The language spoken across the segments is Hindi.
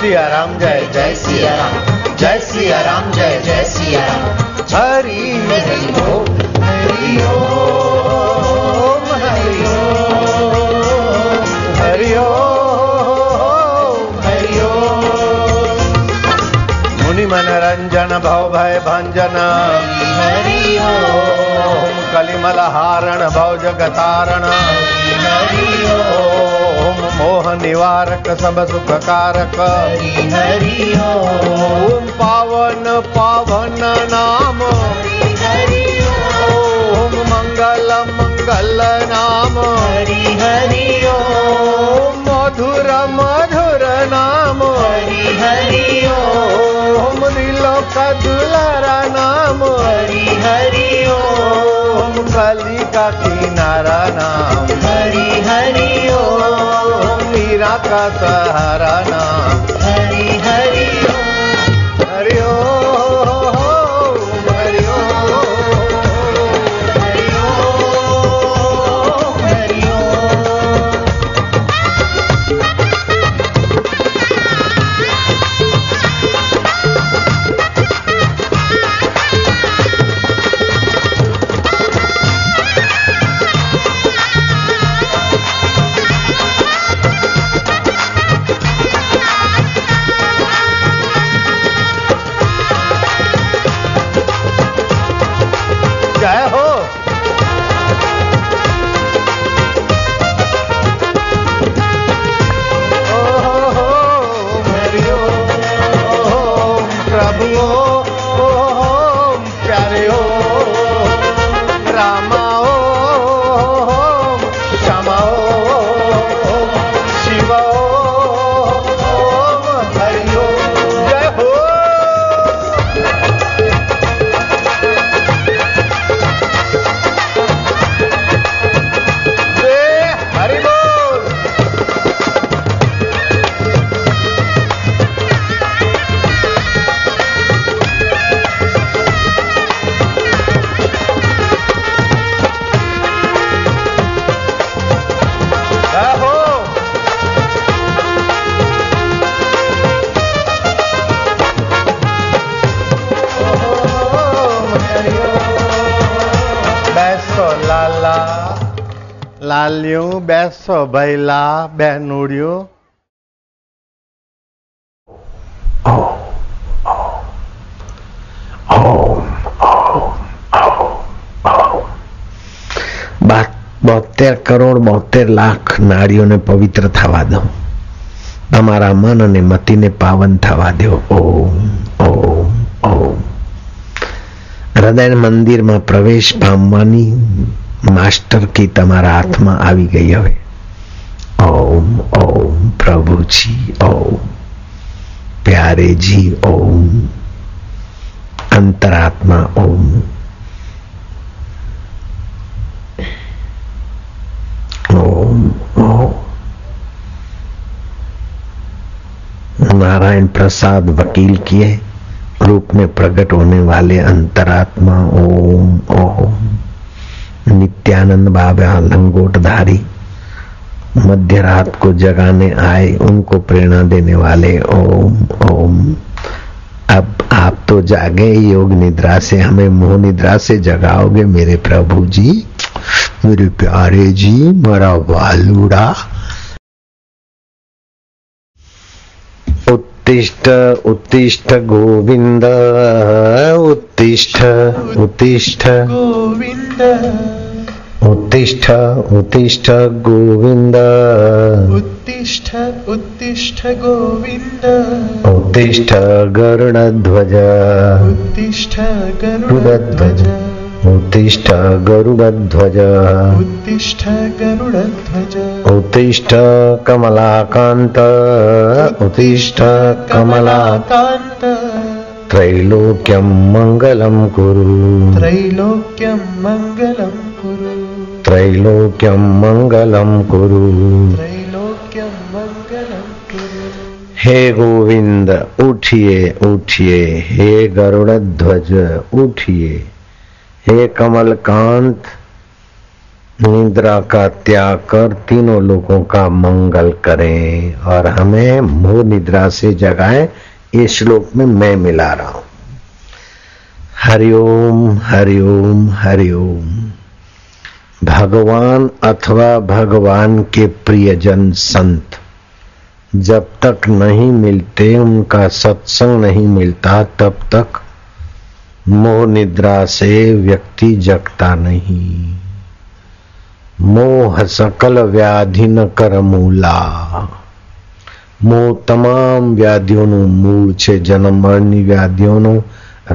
सिया राम जय जय सिया राम, जय सिया राम जय जय सिया राम। हरि ओम हरि ओम हरि ओम हरि ओम हरि ओम। मुनि मनोरंजन भव भय भंजन हरि ओम। कलिमल हारण भव जगतारण हरि ओम। मोह निवारक सब सुख कारक हरि ओम। पावन पावन नाम हरि ओम। मंगल मंगल नाम हरि ओम। मधुर मधुर नाम हरि ओम। नीलोक दुलारा नाम हरि ओम। कली का किनारा नाम हरि ओम। मीरा का सहारा नाम हरि हरि ओम हरि ओम हरि ओम हरि ओम हरि बैसो बैला बहनूड़ियो। बात 72 કરોડ 72 લાખ નાડીઓને પવિત્ર થવા દો, તમારા મન અને મતિને પાવન થવા દો। ઓમ ઓમ ઓમ। હૃદય મંદિરમાં પ્રવેશ પામવાની मास्टर की तमारा आत्मा आवी गई हवे। ओम ओम प्रभु जी ओम प्यारे जी ओम अंतरात्मा ओम ओम ओम। नारायण प्रसाद वकील किए रूप में प्रकट होने वाले अंतरात्मा ओम ओम। नित्यानंद बाबा लंगोटधारी मध्य रात को जगाने आए, उनको प्रेरणा देने वाले ओम ओम। अब आप तो जागे, योग निद्रा से हमें मोह निद्रा से जगाओगे मेरे प्रभु जी, मेरे प्यारे जी, मेरा वालूड़ा। उत्तिष्ठ उत्तिष्ठ गोविंद उत्तिष्ठ उत्तिष्ठ गोविंद उत्तिष्ठ उत्तिष्ठ गोविंद उत्तिष्ठ उत्तिष्ठ गोविंद। उत्तिष्ठ गरुड़ध्वज उत्तिष्ठ गरुड़ध्वज उत्तिष्ठ गरुड़ध्वज उत्तिष्ठ गरुड़ध्वज। उत्तिष्ठ कमलाकांत उत्तिष्ठ कमलाकांत। त्रैलोक्यं मंगलम कुरु त्रैलोक्यं मंगलम कुरु त्रैलोक्यं मंगलम कुरु त्रैलोक्यं मंगलम कुरु। हे गोविंद उठिए उठिए, हे गरुड़ध्वज उठिए, हे कमलकांत निद्रा का त्याग कर तीनों लोगों का मंगल करें और हमें मोह निद्रा से जगाएं। इस श्लोक में मैं मिला रहा हूं। हरिओम हरिओम हरिओम। भगवान अथवा भगवान के प्रियजन संत जब तक नहीं मिलते, उनका सत्संग नहीं मिलता, तब तक मोह निद्रा से व्यक्ति जगता नहीं। मोह सकल व्याधिन कर मूला। मोह तमाम व्याधियों मूल छे, जन्म मरणनी व्याधियों,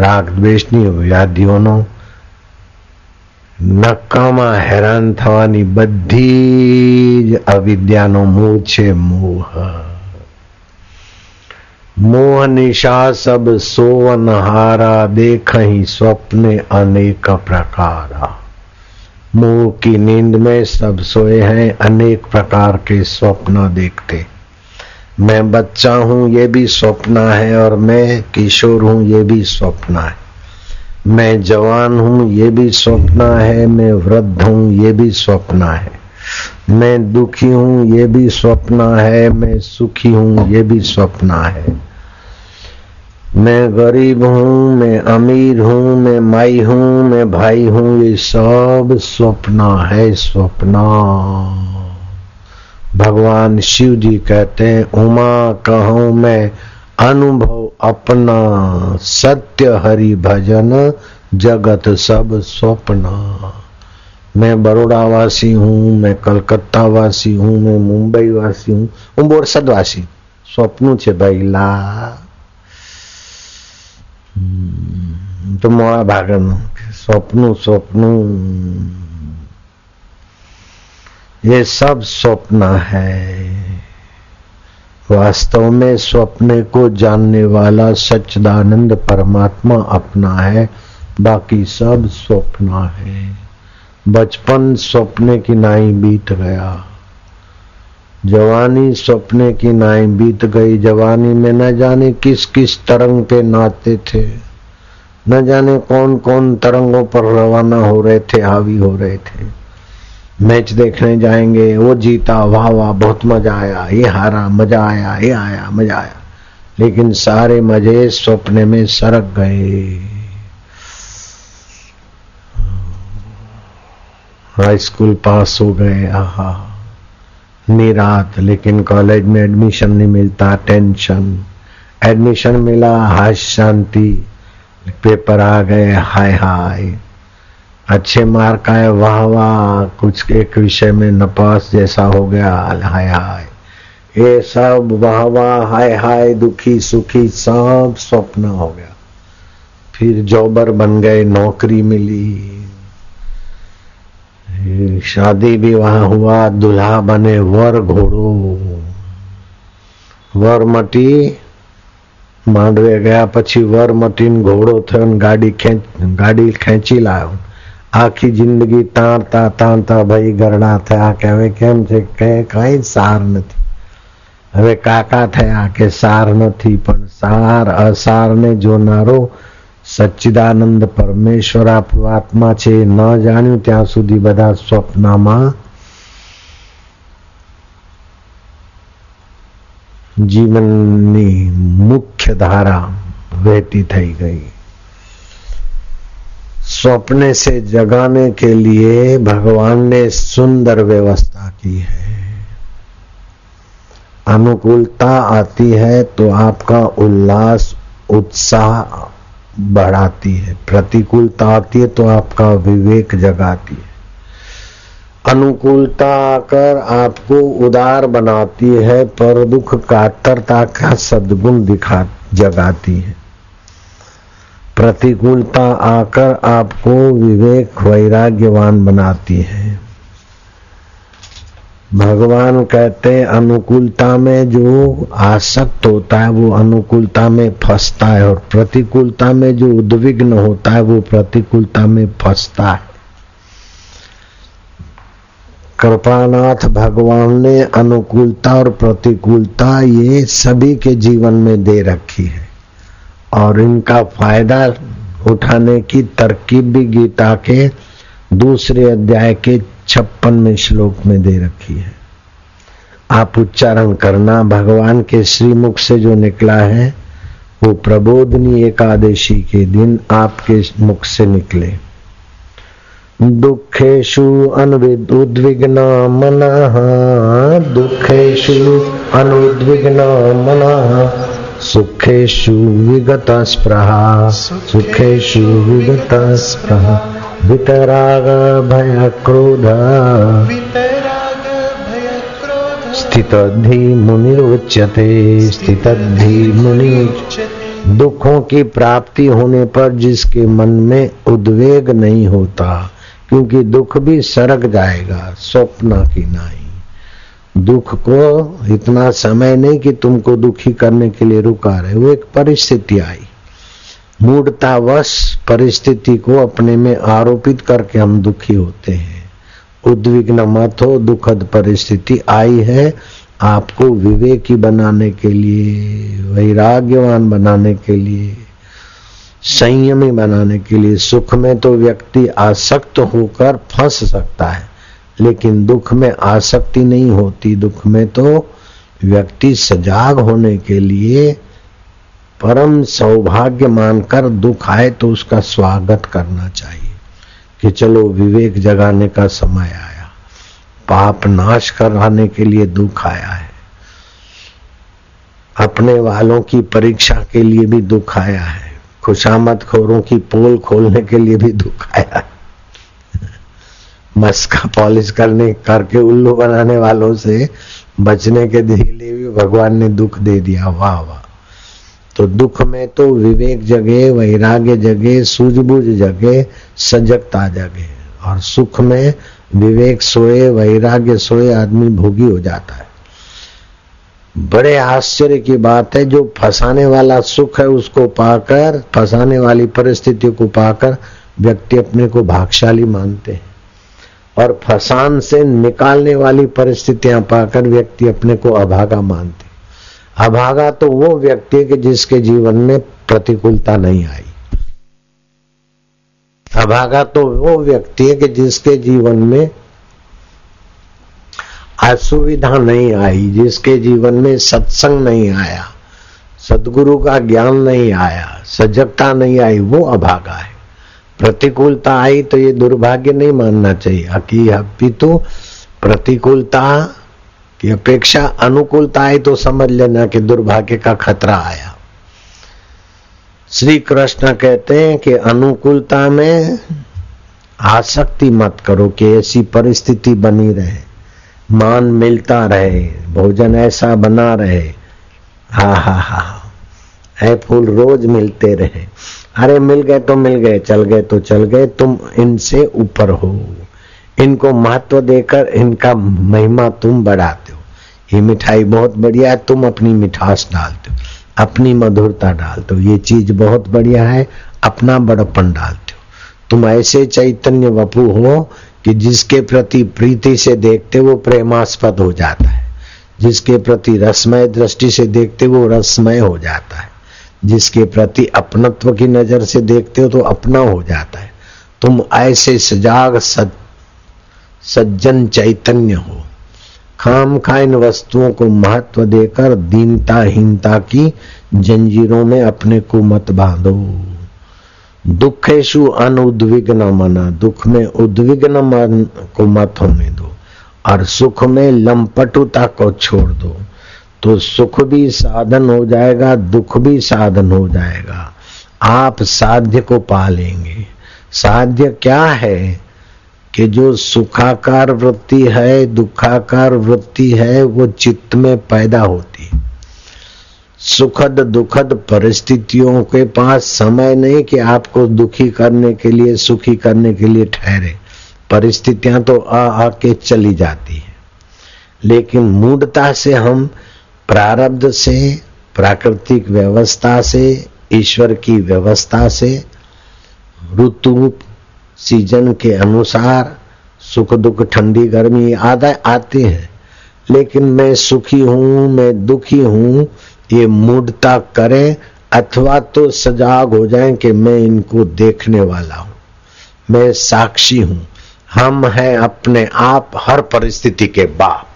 રાગ દ્વેષની વ્યાધિઓનો, નકામા હેરાન થવાની બધી જ અવિદ્યાનો મોહ છે। મોહ મોહ નિશા સબ સોવન હારા, દેખહી स्वप्ने अनेक प्रकारा। मोह की नींद में सब सोए हैं, अनेक प्रकार के स्वप्न देखते। मैं बच्चा हूं ये भी स्वप्न है, और मैं किशोर हूं ये भी स्वप्न है, मैं जवान हूं ये भी स्वप्न है, मैं वृद्ध हूं ये भी स्वप्न है, मैं दुखी हूं ये भी स्वप्न है, मैं सुखी हूं ये भी स्वप्न है, मैं गरीब हूं मैं अमीर हूं, मैं माई हूं मैं भाई हूं, ये सब स्वप्न है। स्वप्न। भगवान शिव जी कहते हैं, उमा कहूं मैं अनुभव अपना, सत्य हरि भजन जगत सब स्वप्न। मैं बड़ौदा वासी हूं, मैं कलकत्ता वासी हूं, मैं मुंबई वासी हूं, હું બોરસદ વાસી। સ્વપ્ન છે ભાઈ લા તો મોળા ભાગનું સ્વપ્ન ये सब स्वप्न है। वास्तव में स्वप्ने को जानने वाला सच्चिदानंद परमात्मा अपना है, बाकी सब स्वप्न है। बचपन स्वप्ने की नाई बीत गया, जवानी स्वप्ने की नाई बीत गई। जवानी में न जाने किस किस तरंग पे नाते थे, न जाने कौन कौन तरंगों पर रवाना हो रहे थे, हावी हो रहे थे। मैच देखने जाएंगे, वो जीता, वाह वाह बहुत मजा आया, ये हारा मजा आया, ये आया मजा आया। लेकिन सारे मजे सपने में सरक गए। हाई स्कूल पास हो गए, आहा निरात, लेकिन कॉलेज में एडमिशन नहीं मिलता, टेंशन। एडमिशन मिला, हाय शांति। पेपर आ गए, हाय हाय। अच्छे मार्क आए, वाह वाह। कुछ एक विषय में नपास जैसा हो गया, हाय हाय। ये सब वाह वाह हाय हाय, दुखी सुखी सब स्वप्न हो गया। फिर जॉबर बन गए, नौकरी मिली, शादी विवाह हुआ, दूल्हा बने, वर घोड़ो। वर मटी मांडवे गया, पछी वर मटीन घोड़ो थयो, गाड़ी खेंची लायो। આખી જિંદગી તારતા ભાઈ ગરડા થયા કે હવે કેમ છે કે કઈ સાર નથી। હવે કાકા થયા કે સાર નથી, પણ સાર અસારને જોનારો સચ્ચિદાનંદ પરમેશ્વર આત્મા છે। ન જાણ્યું ત્યાં સુધી બધા સ્વપ્નમાં જીવનની મુખ્ય ધારા વહેતી થઈ ગઈ। स्वप्ने से जगाने के लिए भगवान ने सुंदर व्यवस्था की है। अनुकूलता आती है तो आपका उल्लास उत्साह बढ़ाती है, प्रतिकूलता आती है तो आपका विवेक जगाती है। अनुकूलता आकर आपको उदार बनाती है, पर दुख कातरता का सद्गुण जगाती है। प्रतिकूलता आकर आपको विवेक वैराग्यवान बनाती है। भगवान कहते हैं, अनुकूलता में जो आसक्त होता है वो अनुकूलता में फंसता है, और प्रतिकूलता में जो उद्विग्न होता है वो प्रतिकूलता में फंसता है। कृपानाथ भगवान ने अनुकूलता और प्रतिकूलता ये सभी के जीवन में दे रखी है, और इनका फायदा उठाने की तरकीब भी गीता के दूसरे अध्याय के 56वें श्लोक में दे रखी है। आप उच्चारण करना, भगवान के श्रीमुख से जो निकला है वो प्रबोधनी एकादशी के दिन आपके मुख से निकले। दुखेषु अनुद्विग्ना मनः दुखेषु अनुद्विग्ना मनः सुखेषु विगतस्पृहा सुखेषु विगतस्पृहा वितराग भय क्रोध स्थितद्धि मुनिरुच्यते स्थितद्धि मुनिरुच्यते। दुखों की प्राप्ति होने पर जिसके मन में उद्वेग नहीं होता, क्योंकि दुख भी सरक जाएगा, स्वप्न की नहीं। दुख को इतना समय नहीं कि तुमको दुखी करने के लिए रुका रहे, वो एक परिस्थिति आई, मूढ़तावश परिस्थिति को अपने में आरोपित करके हम दुखी होते हैं। उद्विग्न मत हो, दुखद परिस्थिति आई है, आपको विवेकी बनाने के लिए, वैराग्यवान बनाने के लिए, संयमी बनाने के लिए। सुख में तो व्यक्ति आसक्त होकर फंस सकता है, लेकिन दुख में आसक्ति नहीं होती। दुख में तो व्यक्ति सजाग होने के लिए परम सौभाग्य मानकर दुख आए तो उसका स्वागत करना चाहिए कि चलो विवेक जगाने का समय आया, पाप नाश कराने के लिए दुख आया है, अपने वालों की परीक्षा के लिए भी दुख आया है, खुशामदखोरों की पोल खोलने के लिए भी दुख आया है, मस्का पॉलिश करने करके उल्लू बनाने वालों से बचने के लिए भी भगवान ने दुख दे दिया। वाह वाह। तो दुख में तो विवेक जगे, वैराग्य जगे, सूझबूझ जगे, सजगता जगे। और सुख में विवेक सोए, वैराग्य सोए, आदमी भोगी हो जाता है। बड़े आश्चर्य की बात है, जो फंसाने वाला सुख है उसको पाकर, फंसाने वाली परिस्थितियों को पाकर व्यक्ति अपने को भाग्यशाली मानते हैं, और फसान से निकालने वाली परिस्थितियां पाकर व्यक्ति अपने को अभागा मानते। अभागा तो वो व्यक्ति है जिसके जीवन में प्रतिकूलता नहीं आई। अभागा तो वो व्यक्ति है जिसके जीवन में असुविधा नहीं आई, जिसके जीवन में सत्संग नहीं आया, सदगुरु का ज्ञान नहीं आया, सजगता नहीं आई, वो अभागा है। प्रतिकूलता आई तो ये दुर्भाग्य नहीं मानना चाहिए, अपितु प्रतिकूलता की अपेक्षा अनुकूलता आई तो समझ लेना कि दुर्भाग्य का खतरा आया। श्री कृष्ण कहते हैं कि अनुकूलता में आसक्ति मत करो कि ऐसी परिस्थिति बनी रहे, मान मिलता रहे, भोजन ऐसा बना रहे, हा हा हा, ऐ फूल रोज मिलते रहे, अरे मिल गए तो मिल गए, चल गए तो चल गए, तुम इनसे ऊपर हो। इनको महत्व देकर इनका महिमा तुम बढ़ाते हो। ये मिठाई बहुत बढ़िया है, तुम अपनी मिठास डालते हो, अपनी मधुरता डालते हो। ये चीज बहुत बढ़िया है, अपना बड़पन डालते हो। तुम ऐसे चैतन्य वपु हो कि जिसके प्रति प्रीति से देखते वो प्रेमास्पद हो जाता है, जिसके प्रति रसमय दृष्टि से देखते वो रसमय हो जाता है, जिसके प्रति अपनत्व की नजर से देखते हो तो अपना हो जाता है। तुम ऐसे सजाग सज्जन चैतन्य हो। खामखा इन वस्तुओं को महत्व देकर दीनता हीनता की जंजीरों में अपने को मत बांधो। दुखेषु अनुद्विग्न मना, दुख में उद्विग्न मन को मत होने दो, और सुख में लंपटुता को छोड़ दो, तो सुख भी साधन हो जाएगा, दुख भी साधन हो जाएगा। आप साध्य को पालेंगे। साध्य क्या है कि जो सुखाकार वृत्ति है, दुखाकार वृत्ति है, वो चित्त में पैदा होती। सुखद दुखद परिस्थितियों के पास समय नहीं कि आपको दुखी करने के लिए, सुखी करने के लिए ठहरे। परिस्थितियां तो आ आके चली जाती है, लेकिन मूढ़ता से हम प्रारब्ध से, प्राकृतिक व्यवस्था से, ईश्वर की व्यवस्था से, ऋतु सीजन के अनुसार सुख दुख, ठंडी गर्मी आते हैं, लेकिन मैं सुखी हूं, मैं दुखी हूं, ये मूढ़ता करें, अथवा तो सजाग हो जाएं कि मैं इनको देखने वाला हूं, मैं साक्षी हूं, हम हैं अपने आप हर परिस्थिति के बाप।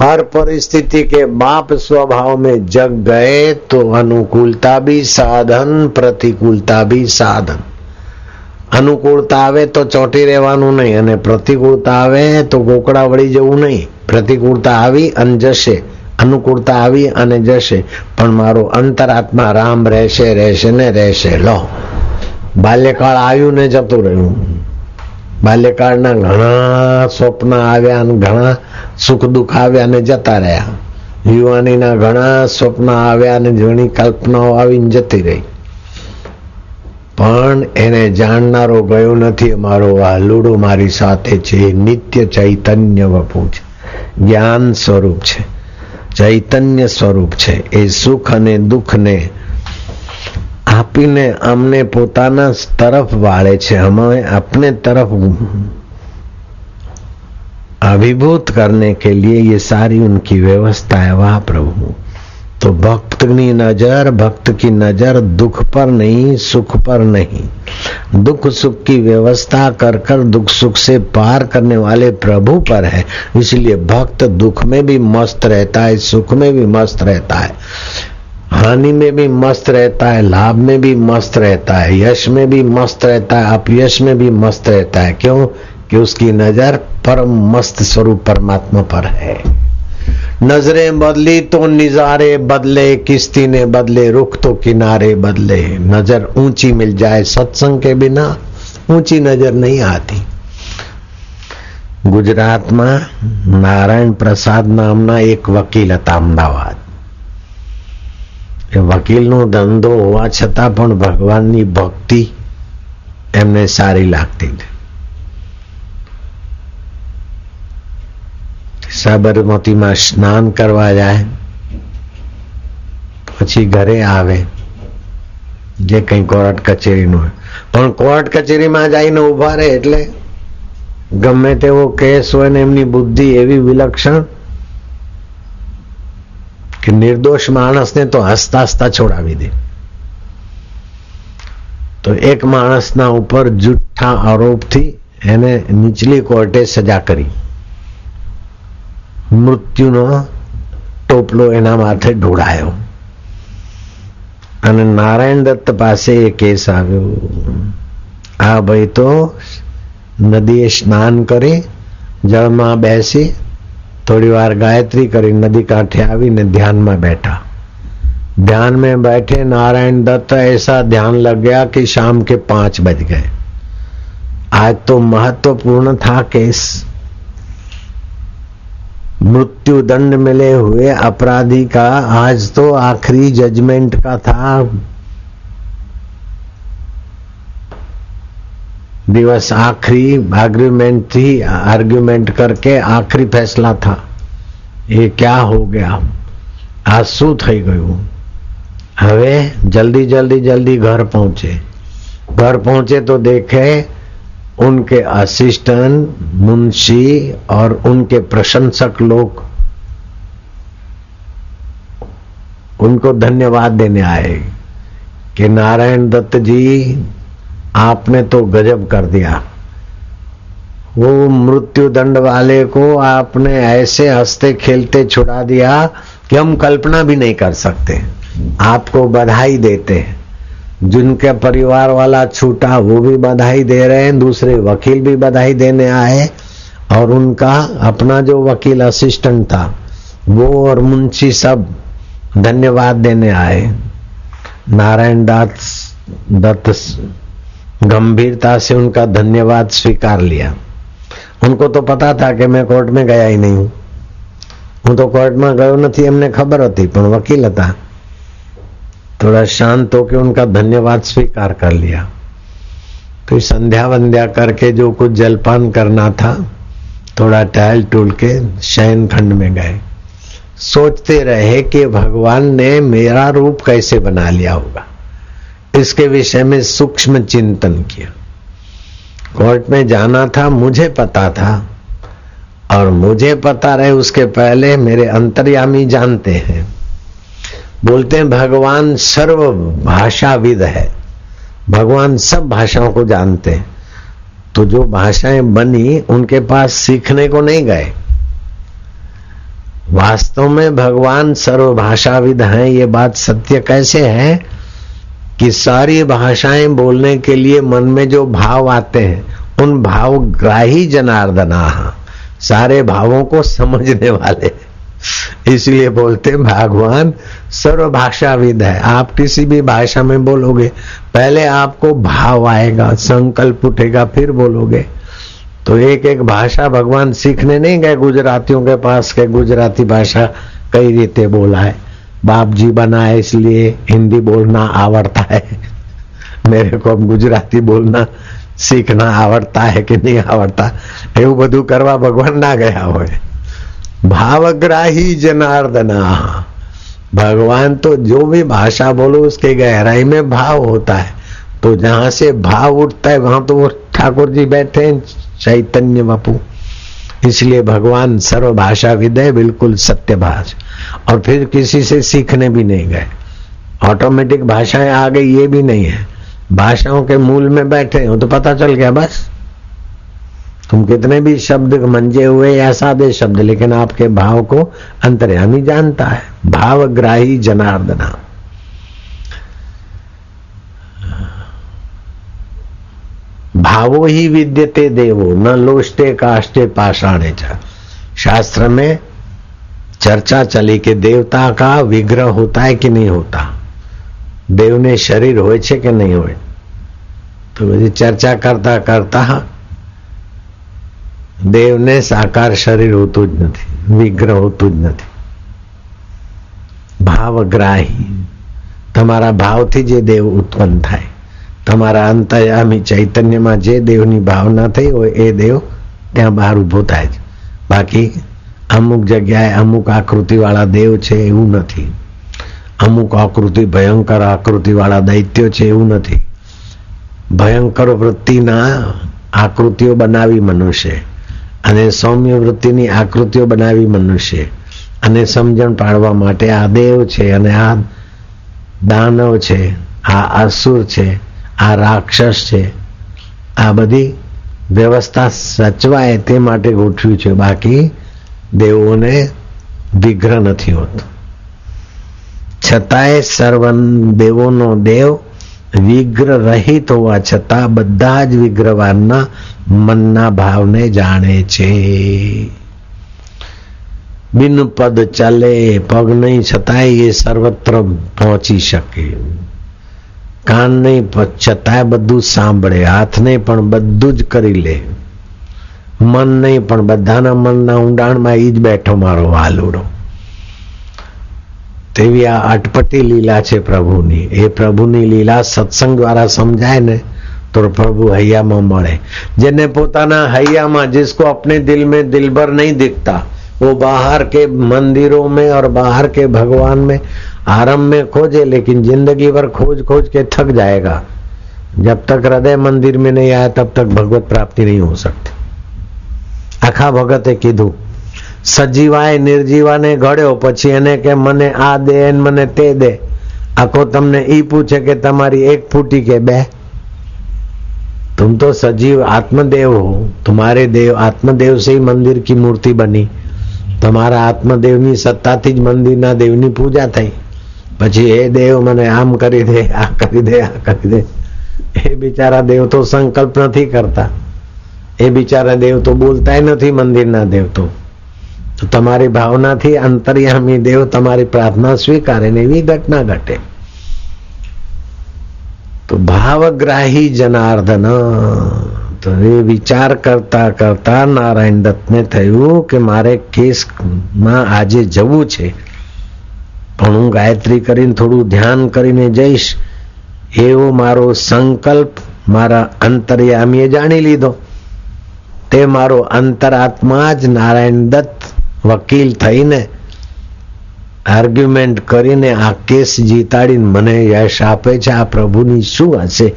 हर परिस्थिति के बाप स्वभाव में जग गए तो अनुकूलता भी साधन, प्रतिकूलता भी साधन। अनुकूलता आवे तो ચોંટી રહેવાનું નહીં અને પ્રતિકૂળતા આવે તો ગોકળા વળી જવું નહીં। પ્રતિકૂળતા આવી અને જશે, અનુકૂળતા આવી અને જશે, પણ મારો અંતરાત્મા રામ રહેશે, રહેશે ને રહેશે। લો, બાલ્યકાળ આવ્યું ને જતું રહ્યું। બાલ્યકાળના ઘણા સ્વપ્ન આવ્યા અને ઘણા સુખ દુઃખ આવ્યા ને જતા રહ્યા। યુવાનીના ઘણા સ્વપ્ન આવ્યા અને ઘણી કલ્પનાઓ આવીને જતી રહી, પણ એને જાણનારો ગયો નથી। અમારો આ લૂડો મારી સાથે છે। નિત્ય ચૈતન્ય વપુ છે, જ્ઞાન સ્વરૂપ છે, ચૈતન્ય સ્વરૂપ છે। એ સુખ અને દુઃખને આપીને અમને પોતાના તરફ વાળે છે, हमें अपने तरफ अभिभूत करने के लिए ये सारी उनकी व्यवस्था है। वाह प्रभु। तो भक्त की नजर दुख पर नहीं, सुख पर नहीं, दुख सुख की व्यवस्था कर दुख सुख से पार करने वाले प्रभु पर है। इसलिए भक्त दुख में भी मस्त रहता है, सुख में भी मस्त रहता है, हानि में भी मस्त रहता है, लाभ में भी मस्त रहता है, यश में भी मस्त रहता है, अपयश में भी मस्त रहता है। क्यों कि उसकी नजर परम मस्त स्वरूप परमात्मा पर है। नजरें बदली तो निजारे बदले, किश्ती ने बदले रुख तो किनारे बदले। नजर ऊंची मिल जाए, सत्संग के बिना ऊंची नजर नहीं आती। गुजरात में नारायण प्रसाद नामना एक वकील था अमदावाद। वकील नो धंधो होवा छता पण भगवान नी भक्ति एमने सारी लागती थी। साबरमती में स्नान करवा जाए, पछी घरे आवे, जे कहीं कोर्ट कचेरी नो पण कोर्ट कचेरी में जाईने उभा रहे, એટલે ગમે તેવો કેસ હોય ને એમની બુદ્ધિ એવી વિલક્ષણ कि निर्दोष मानस ने तो हंसता हंसता छोड़ावी दे। तो एक मानस ना ऊपर जूठा आरोप थी एने निचली कोर्टे सजा करी, मृत्यु नो टोपलो एना माथे ढोळायो। अने नारायण दत्त पासे ये केस आव्यो, आ भाई तो नदीए स्नान करे, जल में बेसी, थोड़ी वार गायत्री करी, नदी कांठे आवी ने ध्यान में बैठा। ध्यान में बैठे नारायण दत्त ऐसा ध्यान लग गया कि शाम के 5 बज गए। आज तो महत्वपूर्ण था केस। मृत्यु दंड मिले हुए अपराधी का आज तो आखिरी जजमेंट का था दिवस। आखिरी आर्ग्यूमेंट थी, आर्ग्यूमेंट करके आखिरी फैसला था। ये क्या हो गया, आज शू थई गयु। हवे जल्दी घर पहुंचे। घर पहुंचे तो देखे उनके असिस्टेंट, मुंशी और उनके प्रशंसक लोग उनको धन्यवाद देने आए कि नारायण दत्त जी आपने तो गजब कर दिया। वो मृत्यु दंड वाले को आपने ऐसे हंसते खेलते छुड़ा दिया कि हम कल्पना भी नहीं कर सकते। आपको बधाई देते हैं। जिनके परिवार वाला छूटा वो भी बधाई दे रहे हैं, दूसरे वकील भी बधाई देने आए, और उनका अपना जो वकील असिस्टेंट था वो और मुंशी सब धन्यवाद देने आए। नारायण दत्त गंभीरता से उनका धन्यवाद स्वीकार लिया। उनको तो पता था कि मैं कोर्ट में गया ही नहीं हूं। हूं तो कोर्ट में गयो नहीं, हमने खबर थी, पर वकील था। थोड़ा शांत होकर उनका धन्यवाद स्वीकार कर लिया। फिर संध्या वंध्या करके जो कुछ जलपान करना था थोड़ा टहल टूल के शयन खंड में गए। सोचते रहे कि भगवान ने मेरा रूप कैसे बना लिया होगा, इसके विषय में सूक्ष्म चिंतन किया। कोर्ट में जाना था, मुझे पता था, और मुझे पता रहे उसके पहले मेरे अंतर्यामी जानते हैं। बोलते हैं भगवान सर्व भाषाविद है, भगवान सब भाषाओं को जानते हैं। तो जो भाषाएं बनी उनके पास सीखने को नहीं गए। वास्तव में भगवान सर्वभाषाविद हैं। ये बात सत्य कैसे है कि सारी भाषाएं बोलने के लिए मन में जो भाव आते हैं उन भावग्राही जनार्दनाः, सारे भावों को समझने वाले, इसलिए बोलते हैं भगवान सर्वभाषाविद है। आप किसी भी भाषा में बोलोगे पहले आपको भाव आएगा, संकल्प उठेगा, फिर बोलोगे। तो एक एक भाषा भगवान सीखने नहीं गए गुजरातियों के पास के गुजराती भाषा कई रीते बोला है, बाप जी बना है इसलिए हिंदी बोलना आवड़ता है, मेरे को अब गुजराती बोलना सीखना आवड़ता है कि नहीं आवड़ता, એવું બધું કરવા ભગવાન ના ગયા હોય। भावग्राही जनार्दना, भगवान तो जो भी भाषा बोलो उसके गहराई में भाव होता है, तो जहां से भाव उठता है वहां तो वो ठाकुर जी बैठे चैतन्य बापू, इसलिए भगवान सर्वभाषा विदय बिल्कुल सत्य भाषा। और फिर किसी से सीखने भी नहीं गए, ऑटोमेटिक भाषाएं आ गई ये भी नहीं है। भाषाओं के मूल में बैठे हो तो पता चल गया, बस तुम कितने भी शब्द मंजे हुए या सादे शब्द, लेकिन आपके भाव को अंतर्यामी जानता है। भावग्राही जनार्दना। भावो ही विद्यते देवो न लोष्टे काष्टे पाषाणे च। शास्त्र में चर्चा चली कि देवता का विग्रह होता है कि नहीं होता, देव ने शरीर होय छे कि नहीं होय। तो चर्चा करता करता देव ने साकार शरीर होतुं ज नथी, विग्रह होतुं ज नथी। भावग्राही, તમારા ભાવથી જે દેવ ઉત્પન્ન થાય, તમારા અંતયામી ચૈતન્યમાં જે દેવની ભાવના થઈ હોય એ દેવ ત્યાં બહાર ઉભો થાય છે। બાકી અમુક જગ્યાએ અમુક આકૃતિવાળા દેવ છે એવું નથી, અમુક આકૃતિ ભયંકર આકૃતિવાળા દૈત્યો છે એવું નથી। ભયંકર વૃત્તિના આકૃતિઓ બનાવી મનુષ્ય અને સૌમ્ય વૃત્તિની આકૃતિઓ બનાવી મનુષ્ય, અને સમજણ પાડવા માટે આ દેવ છે અને આ દાનવ છે, આ અસુર છે, આ રાક્ષસ છે, આ બધી વ્યવસ્થા સચવાય તે માટે ગોઠવ્યું છે। બાકી દેવોને વિગ્રહ નથી હોતો, છતાંય સર્વ દેવોનો દેવ વિગ્રહ રહિત હોવા છતાં બધા જ વિગ્રહવાનના મનના ભાવને જાણે છે। બિન પદ ચાલે પગ નહીં છતાંય એ સર્વત્ર પહોંચી શકે, કાન નહીં છતાંય બધું સાંભળે, હાથ નહીં પણ બધું જ કરી લે, મન નહીં પણ બધાના મનના ઊંડાણમાં ઈ જ બેઠો મારો વાલુડો। તેવી આ અટપટી લીલા છે પ્રભુની, એ પ્રભુની લીલા સત્સંગ દ્વારા સમજાય ને तो प्रभु हૈयाમાં મળે। જેને પોતાના હૈયામાં, जिसको अपने दिल में दिलबर नहीं दिखता, वो बाहर के मंदिरों में और बाहर के भगवान में आरम में खोजे, लेकिन जिंदगी भर खोज खोज के थक जाएगा। जब तक हृदय मंदिर में नहीं आया तब तक भगवत प्राप्ति नहीं हो सकती। आखा भगते कीधु सजीवाए निर्जीवाने घड़ो पछी एने के मने आ दे मने ते दे, आखो तमने ई पूछे के तमारी एक फूटी के बे। तुम तो सजीव आत्मदेव हो, तुम्हारे देव आत्मदेव से ही मंदिर की मूर्ति बनी, તમારા આત્મદેવની સત્તાથી જ મંદિરના દેવની પૂજા થઈ, પછી એ દેવ મને આમ કરી દે, આ કરી દે, આ કરી દે। એ બિચારા દેવ તો સંકલ્પ નથી કરતા, એ બિચારા દેવ તો બોલતા નથી, મંદિરના દેવ તો। તમારી ભાવનાથી અંતર્યામી દેવ તમારી પ્રાર્થના સ્વીકારે ને એવી ઘટના ઘટે। તો ભાવગ્રાહી જનાર્દન। तो ये विचार करता करता नारायण दत्त ने थयू कि मारे केस માં આજે જવું છે, પણ હું ગાયત્રી કરીને થોડું ધ્યાન કરીને જઈશ એવો મારો સંકલ્પ મારા અંતર્યામીએ જાણી લીધો। તે મારો અંતરાત્મા જ નારાયણ દત્ત વકીલ થઈને આર્ગ્યુમેન્ટ કરીને આ કેસ જીતાડીને મને યશ આપે છે। આ પ્રભુની શું હશે,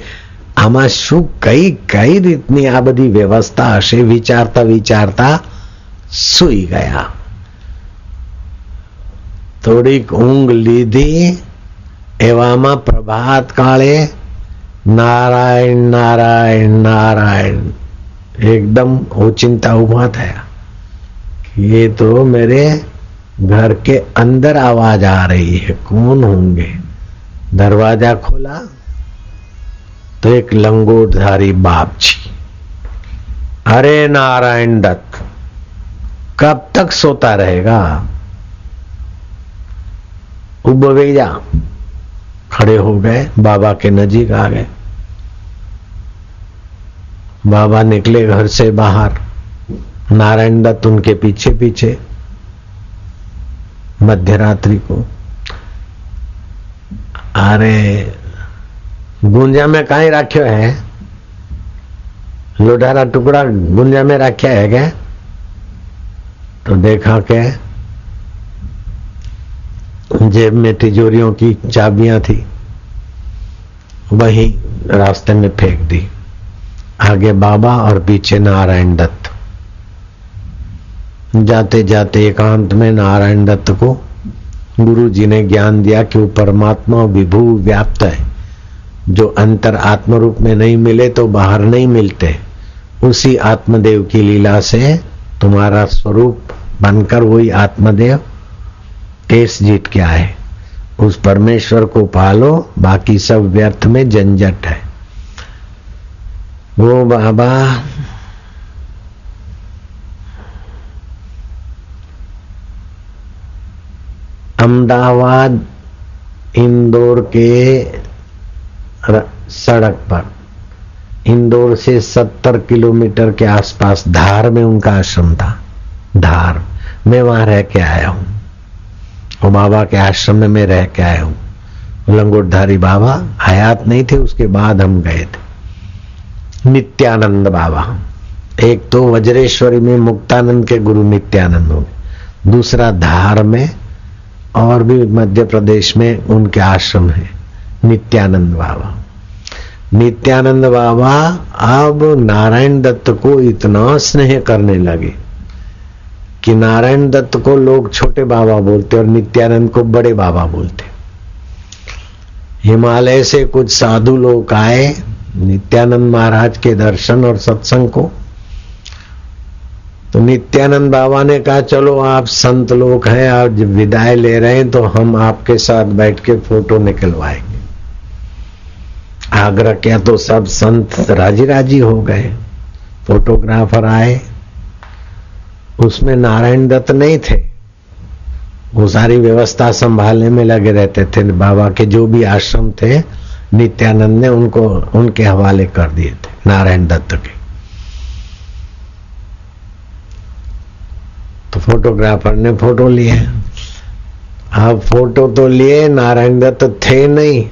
આમાં શું કઈ રીતની આ બધી વ્યવસ્થા હશે, વિચારતા વિચારતા સૂઈ ગયા। થોડીક ઊંઘ લીધી, એવામાં પ્રભાત કાળે નારાયણ નારાયણ નારાયણ एकदम वो चिंता उभा था, ये तो मेरे घर के अंदर आवाज आ रही है, कौन होंगे। दरवाजा खोला तो एक लंगोटधारी बाप जी। अरे नारायण दत्त, कब तक सोता रहेगा, उब जा। खड़े हो गए, बाबा के नजीक आ गए। बाबा निकले घर से बाहर, नारायण दत्त उनके पीछे पीछे। मध्यरात्रि को अरे गुंजा में काई राख्यो है, लोढ़ारा टुकड़ा गुंजा में राख्या है क्या? तो देखा के जेब में तिजोरियों की चाबियां थी, वहीं रास्ते में फेंक दी। आगे बाबा और पीछे नारायण दत्त। जाते जाते एकांत में नारायण दत्त को गुरु जी ने ज्ञान दिया कि वो परमात्मा विभू व्याप्त है, जो अंतर आत्म रूप में नहीं मिले तो बाहर नहीं मिलते। उसी आत्मदेव की लीला से तुम्हारा स्वरूप बनकर वही आत्मदेव टेस्ट जीत के आए। उस परमेश्वर को पालो, बाकी सब व्यर्थ में झंझट है। वो बाबा अहमदाबाद इंदौर के सड़क पर, इंदौर से 70 किलोमीटर के आसपास धार में उनका आश्रम था। धार में वहां रह के आया हूं, और बाबा के आश्रम में मैं रह के आया हूं। लंगोटधारी बाबा हयात नहीं थे, उसके बाद हम गए थे। नित्यानंद बाबा, एक तो वज्रेश्वरी में मुक्तानंद के गुरु नित्यानंद हो गए, दूसरा धार में और भी मध्य प्रदेश में उनके आश्रम है नित्यानंद बाबा। नित्यानंद बाबा अब नारायण दत्त को इतना स्नेह करने लगे कि नारायण दत्त को लोग छोटे बाबा बोलते और नित्यानंद को बड़े बाबा बोलते। हिमालय से कुछ साधु लोग आए नित्यानंद महाराज के दर्शन और सत्संग को। तो नित्यानंद बाबा ने कहा, चलो आप संत लोग हैं, आप जब विदाई ले रहे हैं तो हम आपके साथ बैठ के फोटो निकलवाएंगे। आग्रह किया तो सब संत राजी राजी हो गए। फोटोग्राफर आए, उसमें नारायण दत्त नहीं थे, वो सारी व्यवस्था संभालने में लगे रहते थे। बाबा के जो भी आश्रम थे नित्यानंद ने उनको उनके हवाले कर दिए थे, नारायण दत्त के। तो फोटोग्राफर ने फोटो लिए। अब फोटो तो लिए, नारायण दत्त थे नहीं,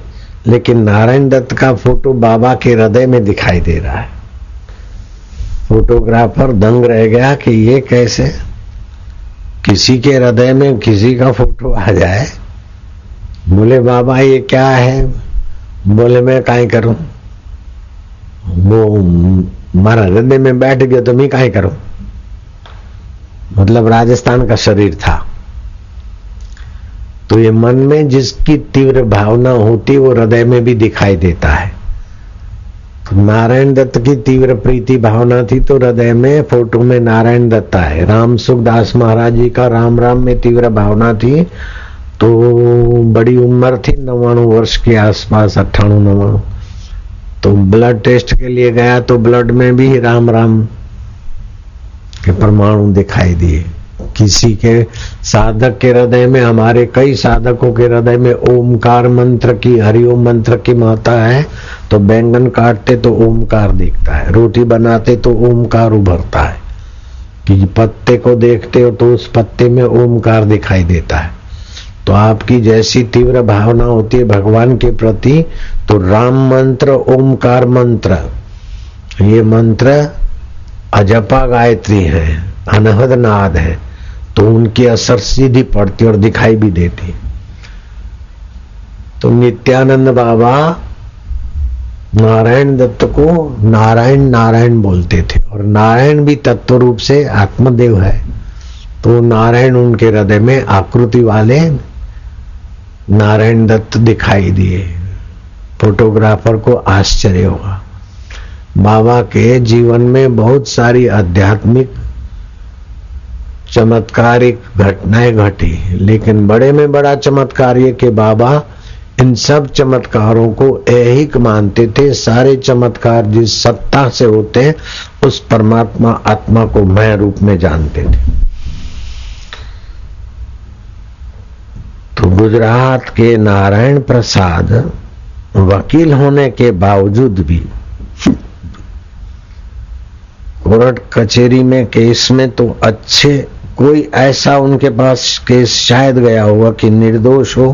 लेकिन नारायण दत्त का फोटो बाबा के हृदय में दिखाई दे रहा है। फोटोग्राफर दंग रह गया कि ये कैसे किसी के हृदय में किसी का फोटो आ जाए। बोले बाबा ये क्या है? बोले मैं काई करूं, वो मारा हृदय में बैठ गया तो मैं काई करूं। मतलब राजस्थान का शरीर था, तो ये मन में जिसकी तीव्र भावना होती वो हृदय में भी दिखाई देता है। नारायण दत्त की तीव्र प्रीति भावना थी, तो हृदय में फोटो में नारायण दत्त है। राम सुखदास महाराज जी का राम राम में तीव्र भावना थी, तो बड़ी उम्र थी, 99 वर्ष के आसपास, 98-99। तो ब्लड टेस्ट के लिए गया तो ब्लड में भी राम राम के परमाणु दिखाई दिए। किसी के साधक के हृदय में, हमारे कई साधकों के हृदय में ओमकार मंत्र की, हरिओम मंत्र की महत्ता है। तो बैंगन काटते तो ओमकार दिखता है, रोटी बनाते तो ओमकार उभरता है, कि पत्ते को देखते हो तो उस पत्ते में ओमकार दिखाई देता है। तो आपकी जैसी तीव्र भावना होती है भगवान के प्रति, तो राम मंत्र, ओमकार मंत्र, ये मंत्र अजपा गायत्री है, अनहद नाद है, तो उनकी असर सीधी पड़ती और दिखाई भी देती। तो नित्यानंद बाबा नारायण दत्त को नारायण नारायण बोलते थे, और नारायण भी तत्व रूप से आत्मदेव है। तो नारायण उनके हृदय में आकृति वाले नारायण दत्त दिखाई दिए। फोटोग्राफर को आश्चर्य हुआ। बाबा के जीवन में बहुत सारी आध्यात्मिक चमत्कारिक घटनाएं घटी, लेकिन बड़े में बड़ा चमत्कार ये कि बाबा इन सब चमत्कारों को ऐहिक मानते थे। सारे चमत्कार जिस सत्ता से होते हैं उस परमात्मा आत्मा को मैं रूप में जानते थे। तो गुजरात के नारायण प्रसाद वकील होने के बावजूद भी कोर्ट कचहरी में केस में तो अच्छे, कोई ऐसा उनके पास केस शायद गया होगा कि निर्दोष हो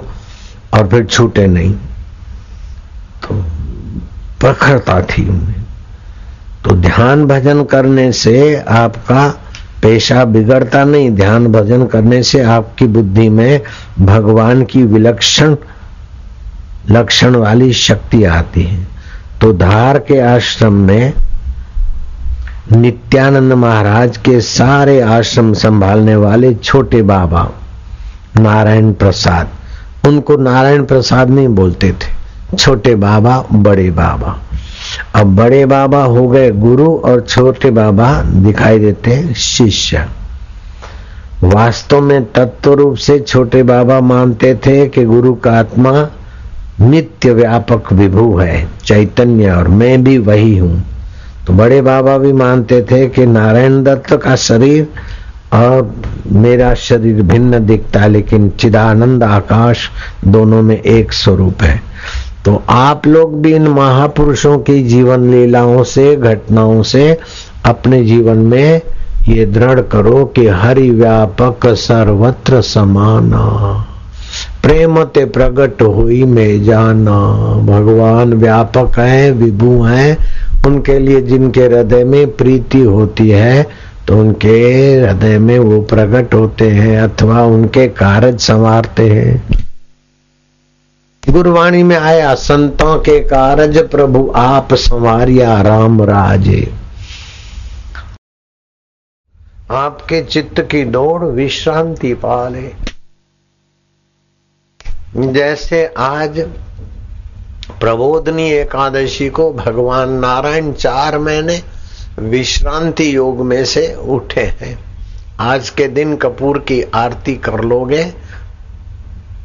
और फिर छूटे नहीं, तो प्रखरता थी उनमें। तो ध्यान भजन करने से आपका पेशा बिगड़ता नहीं, ध्यान भजन करने से आपकी बुद्धि में भगवान की विलक्षण लक्षण वाली शक्ति आती है। तो धार के आश्रम में नित्यानंद महाराज के सारे आश्रम संभालने वाले छोटे बाबा नारायण प्रसाद, उनको नारायण प्रसाद नहीं बोलते थे, छोटे बाबा बड़े बाबा। अब बड़े बाबा हो गए गुरु और छोटे बाबा दिखाई देते हैं शिष्य। वास्तव में तत्व रूप से छोटे बाबा मानते थे कि गुरु का आत्मा नित्य व्यापक विभू है, चैतन्य, और मैं भी वही हूं। तो बड़े बाबा भी मानते थे कि नारायण दत्त का शरीर और मेरा शरीर भिन्न दिखता है, लेकिन चिदानंद आकाश दोनों में एक स्वरूप है। तो आप लोग भी इन महापुरुषों की जीवन लीलाओं से, घटनाओं से अपने जीवन में ये दृढ़ करो कि हरि व्यापक सर्वत्र समाना, प्रेम ते प्रगट हुई में जाना। भगवान व्यापक है, विभू है। उनके लिए जिनके हृदय में प्रीति होती है तो उनके हृदय में वो प्रकट होते हैं अथवा उनके कारज संवारते हैं। गुरुवाणी में आया, संतों के कारज प्रभु आप संवारिया राम राजे। आपके चित्त की डोर विश्रांति पाले। जैसे आज प्रबोधनी एकादशी को भगवान नारायण 4 महीने विश्रांति योग में से उठे हैं। आज के दिन कपूर की आरती कर लोगे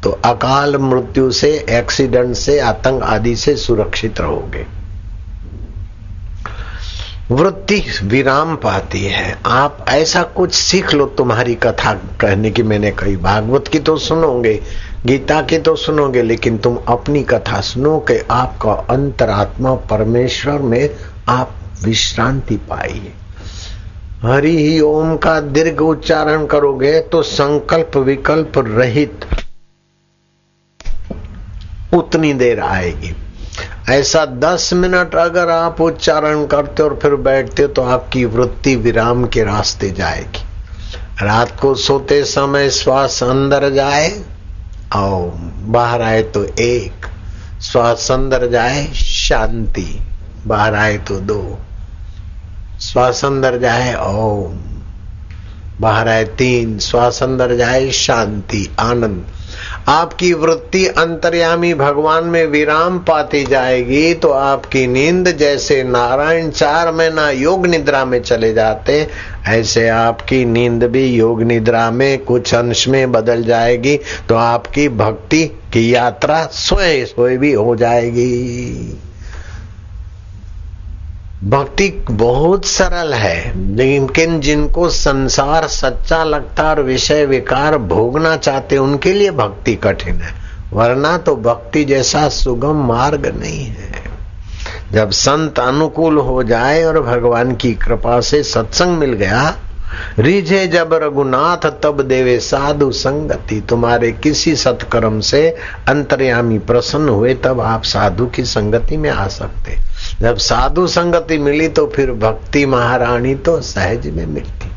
तो अकाल मृत्यु से, एक्सीडेंट से, आतंक आदि से सुरक्षित रहोगे। वृत्ति विराम पाती है। आप ऐसा कुछ सीख लो। तुम्हारी कथा कहने की मैंने कही, भागवत की तो सुनोगे, गीता की तो सुनोगे, लेकिन तुम अपनी कथा सुनो कि आपका अंतरात्मा परमेश्वर में आप विश्रांति पाइए। हरि ही ओम का दीर्घ उच्चारण करोगे तो संकल्प विकल्प रहित उतनी देर आएगी। ऐसा 10 मिनट अगर आप उच्चारण करते और फिर बैठते तो आपकी वृत्ति विराम के रास्ते जाएगी। रात को सोते समय श्वास अंदर जाए और बाहर आए तो 1, श्वास अंदर जाए शांति, बाहर आए तो 2, श्वास अंदर जाए ओम, बाहर आए 3, श्वास अंदर जाए शांति आनंद। आपकी वृत्ति अंतर्यामी भगवान में विराम पाती जाएगी तो आपकी नींद जैसे नारायण 4 महीना योग निद्रा में चले जाते, ऐसे आपकी नींद भी योग निद्रा में कुछ अंश में बदल जाएगी तो आपकी भक्ति की यात्रा स्वयं सोए भी हो जाएगी। भक्ति बहुत सरल है, लेकिन जिनको संसार सच्चा लगता और विषय विकार भोगना चाहते उनके लिए भक्ति कठिन है, वरना तो भक्ति जैसा सुगम मार्ग नहीं है। जब संत अनुकूल हो जाए और भगवान की कृपा से सत्संग मिल गया, रिझे जब रघुनाथ तब देवे साधु संगति। तुम्हारे किसी सत्कर्म से अंतर्यामी प्रसन्न हुए तब आप साधु की संगति में आ सकते। जब साधु संगति मिली तो फिर भक्ति महारानी तो सहज में मिलती।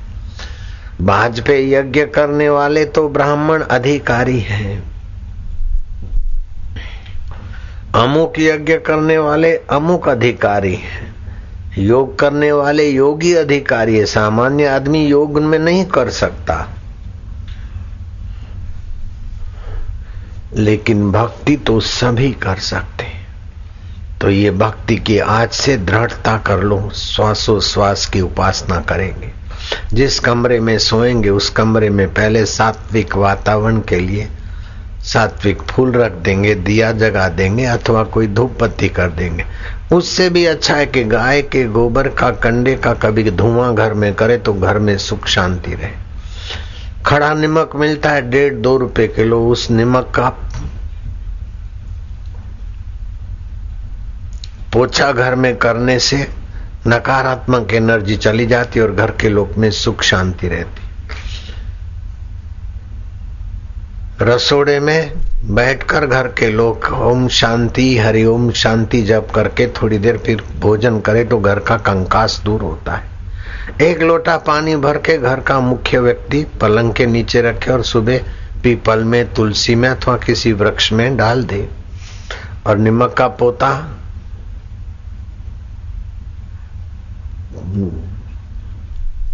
वाजपेयी यज्ञ करने वाले तो ब्राह्मण अधिकारी हैं, अमुक यज्ञ करने वाले अमुक अधिकारी हैं, योग करने वाले योगी अधिकारी है। सामान्य आदमी योग में नहीं कर सकता, लेकिन भक्ति तो सभी कर सकते हैं। तो ये भक्ति की आज से दृढ़ता कर लो। श्वासोश्वास की उपासना करेंगे, जिस कमरे में सोएंगे उस कमरे में पहले सात्विक वातावरण के लिए सात्विक फूल रख देंगे, दिया जगा देंगे अथवा कोई धूप बत्ती कर देंगे। उससे भी अच्छा है कि गाय के गोबर का कंडे का कभी धुआं घर में करे तो घर में सुख शांति रहे। खड़ा नमक मिलता है 1.5-2 रुपए किलो, उस नमक का पोछा घर में करने से नकारात्मक एनर्जी चली जाती और घर के लोग में सुख शांति रहती। रसोड़े में बैठकर घर के लोग ओम शांति हरि ओम शांति जप करके थोड़ी देर फिर भोजन करे तो घर का कंकास दूर होता है। 1 लोटा पानी भर के घर का मुख्य व्यक्ति पलंग के नीचे रखे और सुबह पीपल में, तुलसी में अथवा किसी वृक्ष में डाल दे और नमक का पोता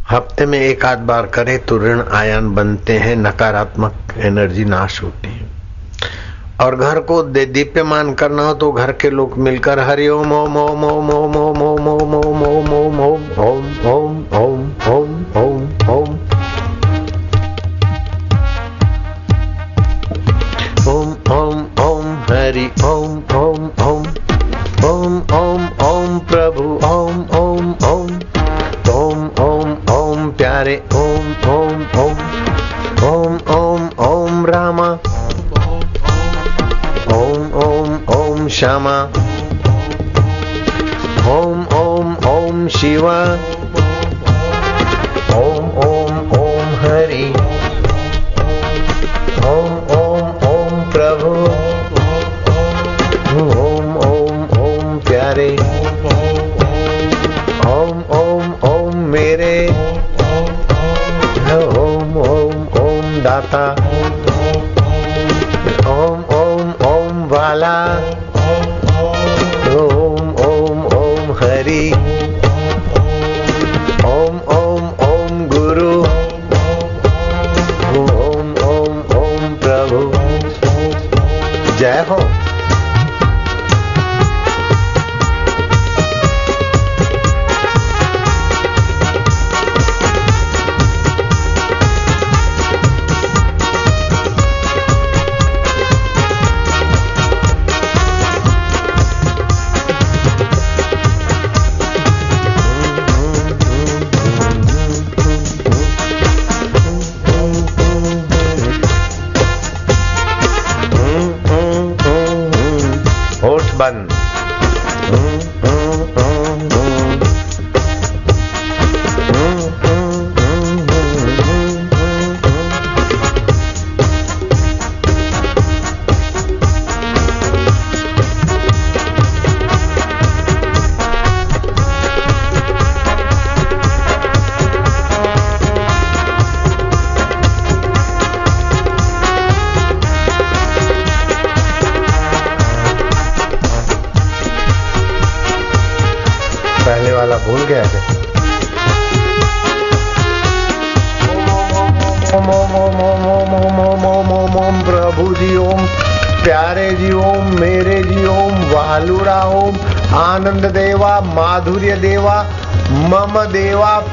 हफ्ते में 1-8 बार करे तो ऋण आयन बनते हैं, नकारात्मक एनर्जी नाश होती है। और घर को दीप्यमान करना हो तो घर के लोग मिलकर हरि ओम ओम ओम ओम ओम ओम ओम ओम ओम ओम ओम ओम ओम ओम ओम ओम ओम ओम ओम ओम ओम हरि ओम ओम ओम ओम ओम ओम प्रभु ओम ओम ओम ओम ओम ओम प्यारे ओम ओम ओम ओम ओम ओम रामा ओम ओम ओम श्यामा ओम ओम ओम शिवा ओम ओम ओम हरि ओम ओम ओम प्रभु ओम ओम ओम प्यारे ओम ओम ओम मेरे ओम ओम ओम दाता ओम ओम ओम वाला ओम ओम ओम हरि ओम ओम ओम गुरु ओम ओम ओम प्रभु। जय हो।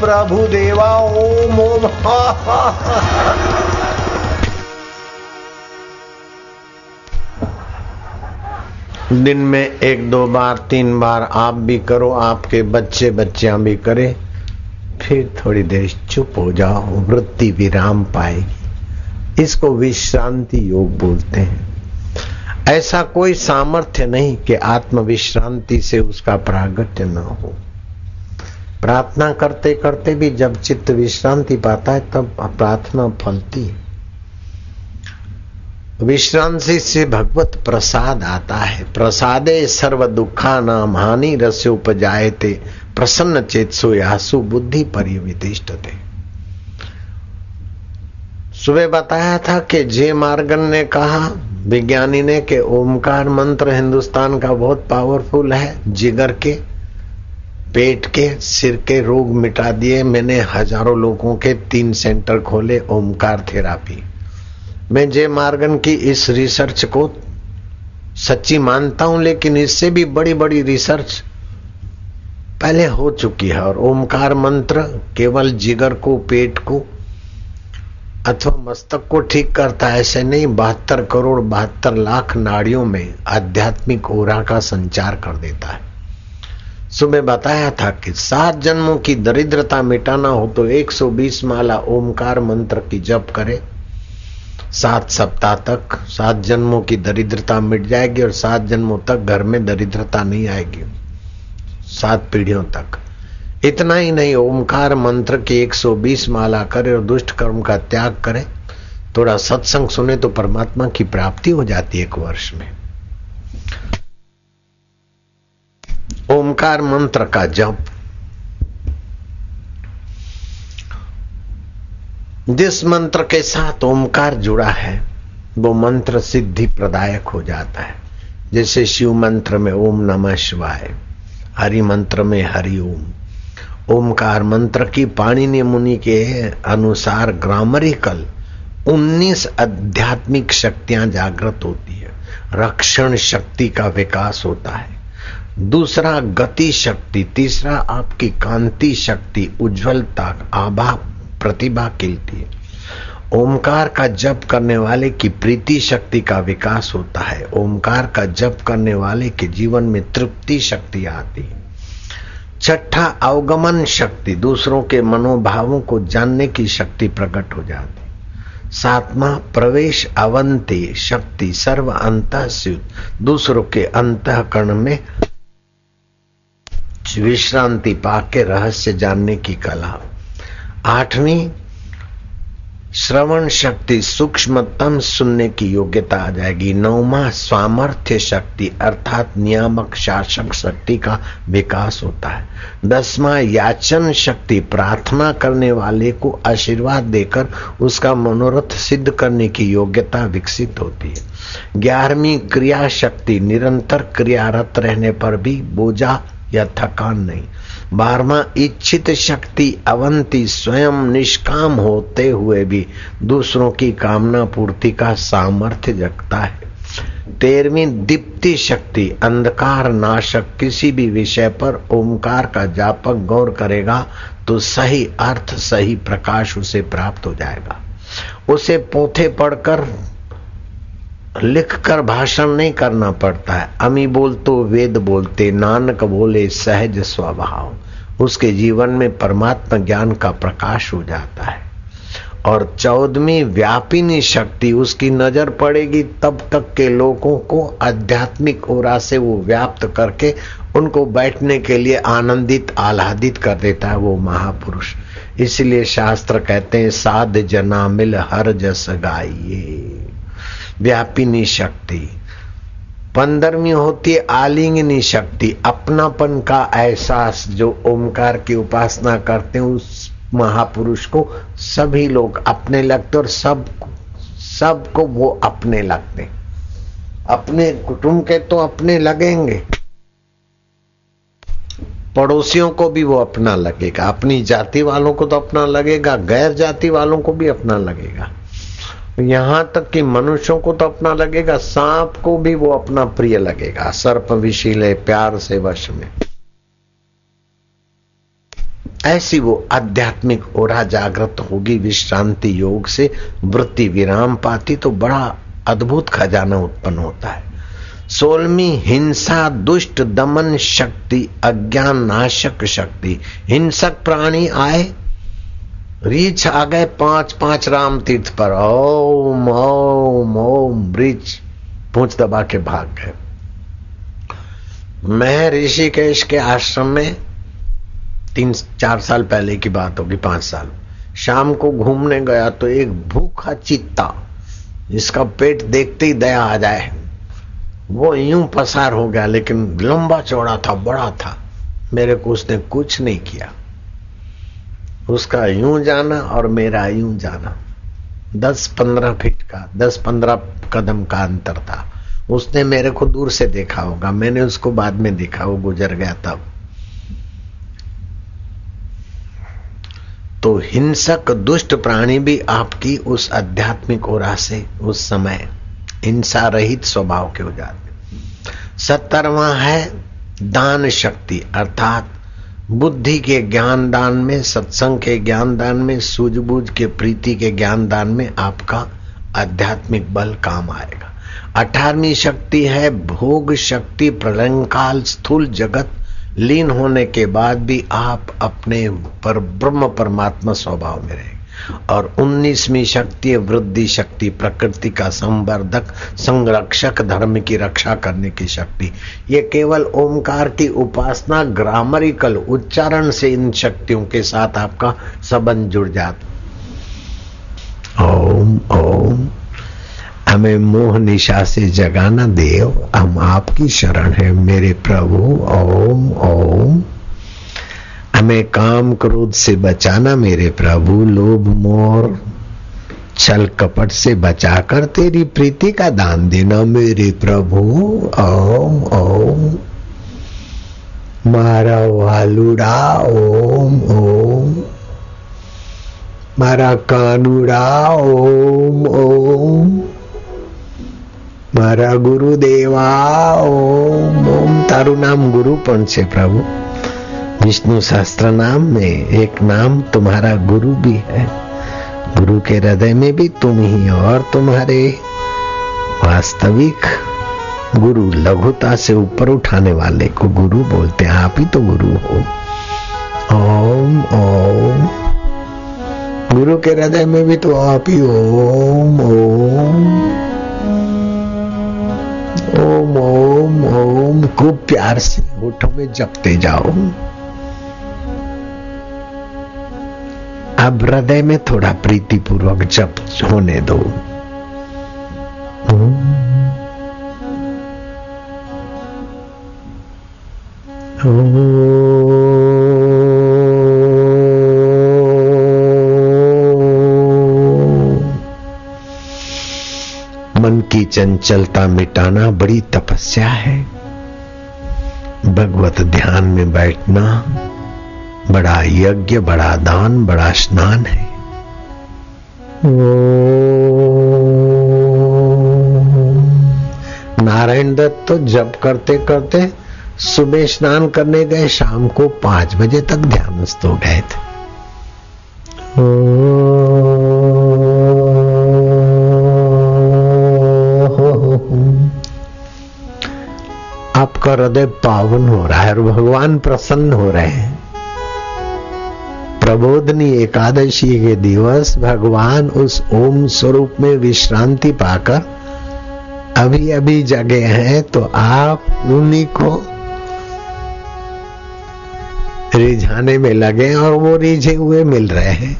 प्रभु देवा ओम ओम। दिन में 1-2 बार 3 बार आप भी करो, आपके बच्चे बच्चियां भी करें, फिर थोड़ी देर चुप हो जाओ, वृत्ति विराम पाएगी। इसको विश्रांति योग बोलते हैं। ऐसा कोई सामर्थ्य नहीं कि आत्म विश्रांति से उसका प्रागट्य न हो। प्रार्थना करते करते भी जब चित्त विश्रांति पाता है तब प्रार्थना फलती है। विश्रांति से भगवत प्रसाद आता है। प्रसादे सर्व दुखानाम हानि रस्य उपजायते प्रसन्न चेतसो यासु बुद्धि परिवितिष्ठते। सुबह बताया था कि जे मार्गन ने कहा, विज्ञानी ने, कि ओमकार मंत्र हिंदुस्तान का बहुत पावरफुल है, जिगर के, पेट के, सिर के रोग मिटा दिए। मैंने हजारों लोगों के 3 सेंटर खोले ओमकार थेरापी। मैं जे मार्गन की इस रिसर्च को सच्ची मानता हूं, लेकिन इससे भी बड़ी बड़ी रिसर्च पहले हो चुकी है। और ओमकार मंत्र केवल जिगर को, पेट को अथवा मस्तक को ठीक करता है, ऐसे नहीं। 72 करोड़ 72 लाख नाड़ियों में आध्यात्मिक ओरा का संचार कर देता है। सुबह बताया था कि 7 जन्मों की दरिद्रता मिटाना हो तो 120 माला ओमकार मंत्र की जप करें 7 सप्ताह तक। 7 जन्मों की दरिद्रता मिट जाएगी और 7 जन्मों तक घर में दरिद्रता नहीं आएगी, 7 पीढ़ियों तक। इतना ही नहीं, ओमकार मंत्र की 120 माला करें और दुष्ट कर्म का त्याग करें, थोड़ा सत्संग सुने तो परमात्मा की प्राप्ति हो जाती है 1 वर्ष में। ओमकार मंत्र का जप जिस मंत्र के साथ ओमकार जुड़ा है वो मंत्र सिद्धि प्रदायक हो जाता है। जैसे शिव मंत्र में ओम नमः शिवाय, हरि मंत्र में हरि ओम। ओमकार मंत्र की पाणिनि मुनि के अनुसार ग्रामरिकल 19 आध्यात्मिक शक्तियां जागृत होती है। रक्षण शक्ति का विकास होता है, दूसरा गति शक्ति, तीसरा आपकी कांति शक्ति, उज्ज्वलता, आभा, प्रतिभा खिलती है। ओमकार का जप करने वाले की प्रीति शक्ति का विकास होता है। ओमकार का जप करने वाले के जीवन में तृप्ति शक्ति आती है। छठा अवगमन शक्ति, दूसरों के मनोभावों को जानने की शक्ति प्रकट हो जाती। 7वां प्रवेश अवंति शक्ति, सर्व अंतःस्युत, दूसरों के अंतःकरण में विश्रांति पाके रहस्य जानने की कला। 8वीं श्रवण शक्ति, सूक्ष्मतम सुनने की योग्यता आ जाएगी। 9वां सामर्थ्य शक्ति अर्थात नियामक शासक शक्ति का विकास होता है। 10वां याचन शक्ति, प्रार्थना करने वाले को आशीर्वाद देकर उसका मनोरथ सिद्ध करने की योग्यता विकसित होती है। 11वीं क्रिया शक्ति, निरंतर क्रियारत रहने पर भी बोझा या थकान नहीं। 12वां इच्छित शक्ति अवंती, स्वयं निष्काम होते हुए भी दूसरों की कामना पूर्ति का सामर्थ्य जगता है। 13वीं दीप्ति शक्ति, अंधकार नाशक, किसी भी विषय पर ओमकार का जापक गौर करेगा तो सही अर्थ, सही प्रकाश उसे प्राप्त हो जाएगा। उसे पोथे पढ़कर, लिखकर भाषण नहीं करना पड़ता है। अमी बोलतो वेद बोलते, नानक बोले सहज स्वभाव। उसके जीवन में परमात्मा ज्ञान का प्रकाश हो जाता है। और 14वीं व्यापिनी शक्ति, उसकी नजर पड़ेगी तब तक के लोगों को आध्यात्मिक ओरा से वो व्याप्त करके उनको बैठने के लिए आनंदित, आह्लादित कर देता है वो महापुरुष। इसलिए शास्त्र कहते हैं साध जना मिल हर जस गाइए। व्यापिनी शक्ति। 15वीं होती है आलिंगनी शक्ति, अपनापन का एहसास जो ओमकार की उपासना करते हैं उस महापुरुष को सभी लोग अपने लगते और सबको वो अपने लगते। अपने कुटुंब के तो अपने लगेंगे, पड़ोसियों को भी वो अपना लगेगा, अपनी जाति वालों को तो अपना लगेगा, गैर जाति वालों को भी अपना लगेगा, यहां तक कि मनुष्यों को तो अपना लगेगा, सांप को भी वो अपना प्रिय लगेगा। सर्प विषीले प्यार से वश में। ऐसी वो आध्यात्मिक ओरा जागृत होगी। विश्रांति योग से वृत्ति विराम पाती तो बड़ा अद्भुत खजाना उत्पन्न होता है। 16वीं हिंसा दुष्ट दमन शक्ति, अज्ञान नाशक शक्ति। हिंसक प्राणी आए, रीछ आ गए 5-5 राम तीर्थ पर, ओम ओम ओम, रीछ पूंछ दबा के भाग गए। मैं ऋषिकेश के आश्रम में 3-4 साल पहले की बात होगी, 5 साल, शाम को घूमने गया तो एक भूखा चीता, इसका पेट देखते ही दया आ जाए, वो यूं पसार हो गया, लेकिन लंबा चौड़ा था, बड़ा था। मेरे को उसने कुछ नहीं किया, उसका यूं जाना और मेरा यूं जाना 10-15 फीट का, 10-15 कदम का अंतर था। उसने मेरे को दूर से देखा होगा, मैंने उसको बाद में देखा, वो गुजर गया तब। तो हिंसक दुष्ट प्राणी भी आपकी उस आध्यात्मिक ओरा से उस समय हिंसा रहित स्वभाव के हो जाते। 70वां है दान शक्ति, अर्थात बुद्धि के ज्ञान दान में, सत्संग के ज्ञान दान में, सूझबूझ के प्रीति के ज्ञान दान में आपका आध्यात्मिक बल काम आएगा। 18वीं शक्ति है भोग शक्ति। प्रलयकाल स्थूल जगत लीन होने के बाद भी आप अपने पर ब्रह्म परमात्मा स्वभाव में रहेंगे। और 19वीं शक्ति है वृद्धि शक्ति, प्रकृति का संवर्धक, संरक्षक, धर्म की रक्षा करने की शक्ति। ये केवल ओमकार की उपासना, ग्रामरिकल उच्चारण से इन शक्तियों के साथ आपका संबंध जुड़ जाता। ओम ओम, हमें मोह निशा से जगाना देव, हम आपकी शरण है मेरे प्रभु। ओम ओम, हमें काम क्रोध से बचाना मेरे प्रभु, लोभ मोह छल कपट से बचाकर तेरी प्रीति का दान देना मेरे प्रभु। ओम ओम, मारा वालुड़ा ओम ओम, मारा कानुड़ा ओम ओम, मारा गुरुदेवा ओम ओम। तारू नाम गुरु पण छे प्रभु, विष्णु शास्त्र नाम में एक नाम तुम्हारा गुरु भी है। गुरु के हृदय में भी तुम ही और तुम्हारे वास्तविक गुरु, लघुता से ऊपर उठाने वाले को गुरु बोलते हैं। आप ही तो गुरु हो। ओम ओम, गुरु के हृदय में भी तो आप ही। ओम ओम ओम ओम ओम, खूब प्यार से होठों में जपते जाओ। अब हृदय में थोड़ा प्रीति पूर्वक जप होने दो। मन की चंचलता मिटाना बड़ी तपस्या है। भगवत ध्यान में बैठना बड़ा यज्ञ, बड़ा दान, बड़ा स्नान है। नारायण दत्त तो जप करते करते सुबह स्नान करने गए, शाम को 5 बजे तक ध्यानस्थ हो गए थे। आपका हृदय पावन हो रहा है और भगवान प्रसन्न हो रहे हैं। प्रबोधनी एकादशी के दिवस भगवान उस ओम स्वरूप में विश्रांति पाकर अभी अभी जगे हैं, तो आप उन्हीं को रिझाने में लगे और वो रिझे हुए मिल रहे हैं।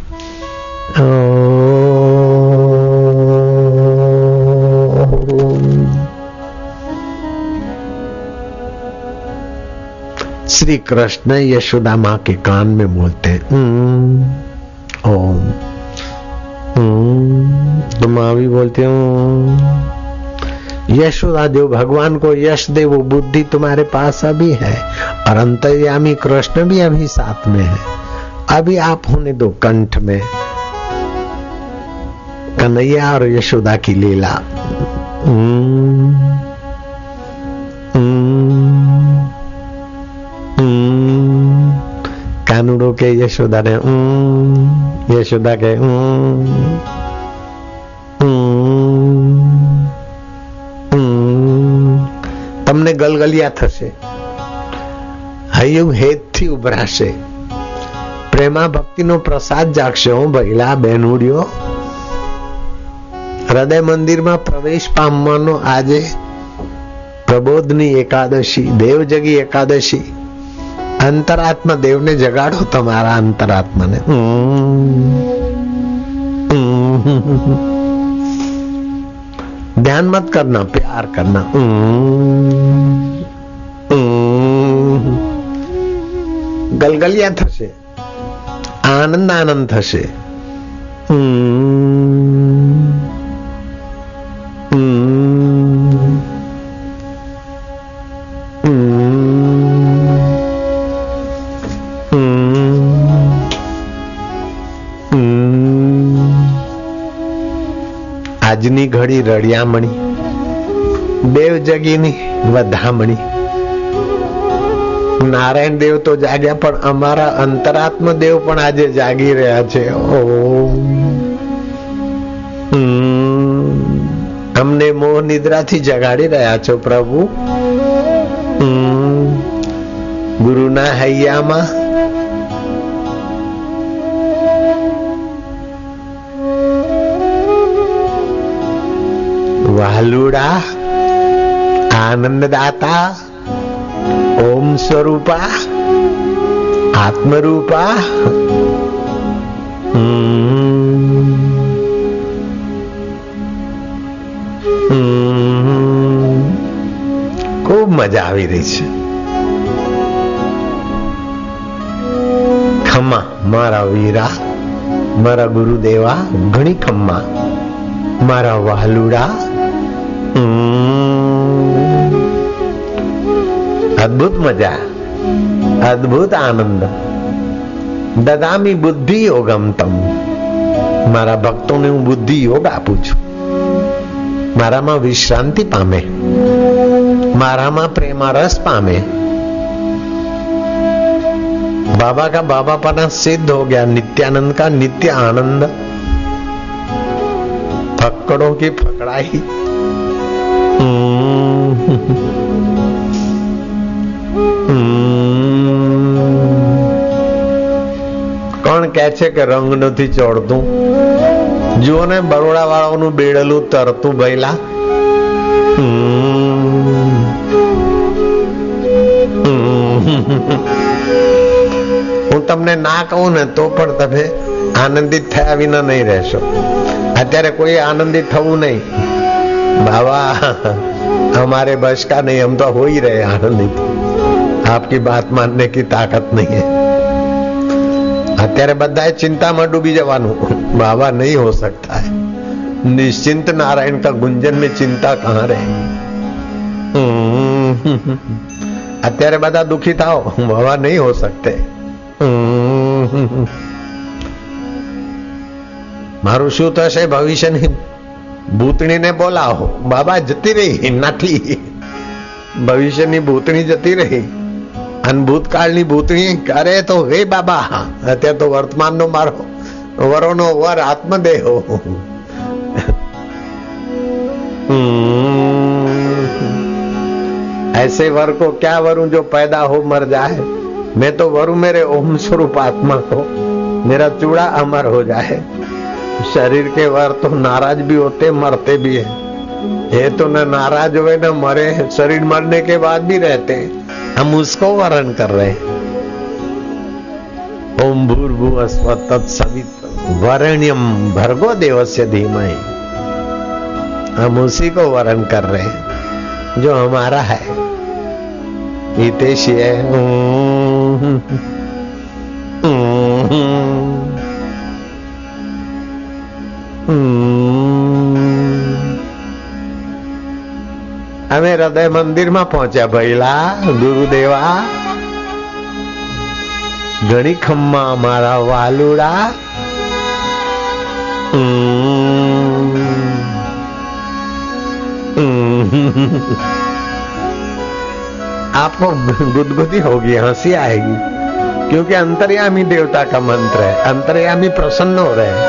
श्री कृष्ण यशोदा मां के कान में बोलते हैं ओम ओम, तो मां भी बोलते हो। यशोदा देव भगवान को यश दे, वो बुद्धि तुम्हारे पास अभी है और अंतर्यामी कृष्ण भी अभी साथ में है। अभी आप होने दो कंठ में कन्हैया और यशोदा की लीला। कानूड़ो के यशोदा ने यशोदा के તમને ગલગલિયા થશે, હૈયું હેતથી ઉભરાશે, પ્રેમા ભક્તિનો પ્રસાદ જાગશે। હું ભઈલા બેનુડિયો, હૃદય મંદિરમાં પ્રવેશ પામવાનો આજે પ્રબોધની એકાદશી, દેવજગી એકાદશી। अंतरात्मा देव ने जगाड़ो तुम्हारा अंतरात्मा ने। ध्यान मत करना, प्यार करना। गलगलिया थशे, आनंद आनंद थशे। આજની ઘડી રળિયામણી देव जगीनी वधामणी। नारायण देव तो जाग्या पण अमारा अंतरात्म देव पण आजे जागी रह्या छे। हमने मोह निद्रा थी जगाड़ी रह्या छो प्रभु। गुरु ना हैया मा वालुड़ा आनंददाता ओम स्वरूपा आत्मरूपा खूब मजा આવી રહી છે। ખમ્મા મારા વીરા મારા ગુરુદેવા ઘણી ખમ્મા મારા વાલુડા। अद्भुत मजा अद्भुत आनंद। ददामी बुद्धि योगम तम मारा भक्तों ने हूँ बुद्धि योग आपू छू। मारा मां विश्रांति पामे मारा मां प्रेमा रस पामे। बाबा का बाबापना सिद्ध हो गया। नित्यानंद का नित्य आनंद। फक्कड़ों की फकड़ाई कहते के रंग नहीं चढ़तू जुओ ने बरोड़ा वालों बेड़लू तरतू भैला। हूँ तमने ना कहू ने तो पर तबे आनंदित थया विना नहीं रहशो। अत्यारे कोई आनंदित थवू नहीं। बाबा हमारे बस का नहीं, हम तो हो ही रहे आनंदित। आपकी बात मानने की ताकत नहीं है। अत्यारे बधाए चिंता में डूबी जवानू। बाबा नहीं हो सकता है। निश्चिंत नारायण का गुंजन में चिंता कहां रहे। अत्यारे बधा दुखी थाओ। बाबा नहीं हो सकते। मारू शू थशे भविष्य नहीं। भूतनी ने बोलाओ। बाबा जती रही नाथी। भविष्य नी भूतनी जती रही। भूतकाळनी भूतणी करे तो हे बाबा अत्यार तो वर्तमान नो मारो वरो नो वर आत्मदेहो। ऐसे वर को क्या वरू जो पैदा हो मर जाए। मैं तो वरू मेरे ओम स्वरूप आत्मा को। मेरा चूड़ा अमर हो जाए। शरीर के वर तो नाराज भी होते मरते भी है। ये तो ना नाराज हुए ना मरे। शरीर मरने के बाद भी रहते हैं। हम उसको वरण कर रहे हैं। ओम भूर्भुवः स्वः तत्सवितुः वरेण्यं भर्गो देवस्य धीमहि। हम उसी को वरण कर रहे हैं जो हमारा है। हितेशी है। हमें हृदय मंदिर में पहुंचा भैला गुरुदेवा घणी खम्मा मारा वालुड़ा। आपको गुदगुदी होगी हंसी आएगी क्योंकि अंतर्यामी देवता का मंत्र है। अंतर्यामी प्रसन्न हो रहे हैं।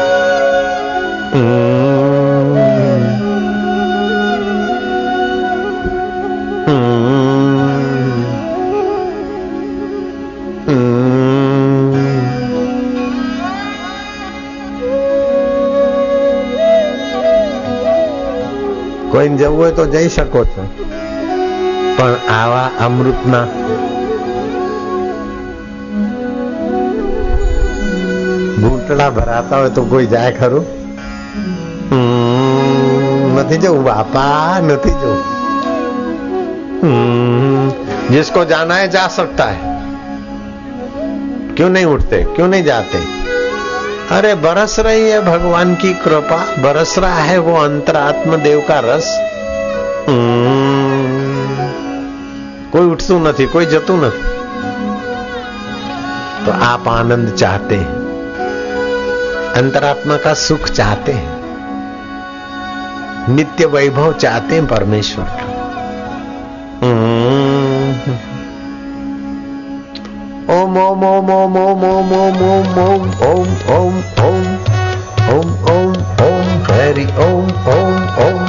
કોઈને જવું હોય તો જઈ શકો છો પણ આવા અમૃતના ઘૂંટડા ભરાતા હોય તો કોઈ જાય ખરું? નથી જવું બાપા નથી જવું। जिसको जाना है जा सकता है। क्यों नहीं उठते क्यों नहीं जाते? अरे बरस रही है भगवान की कृपा। बरस रहा है वो अंतरात्म देव का रस। कोई उठतू नहीं कोई जतू नहीं। तो आप आनंद चाहते हैं अंतरात्मा का सुख चाहते हैं नित्य वैभव चाहते हैं परमेश्वर का। om om om om om om om om om om om om om om hari om om om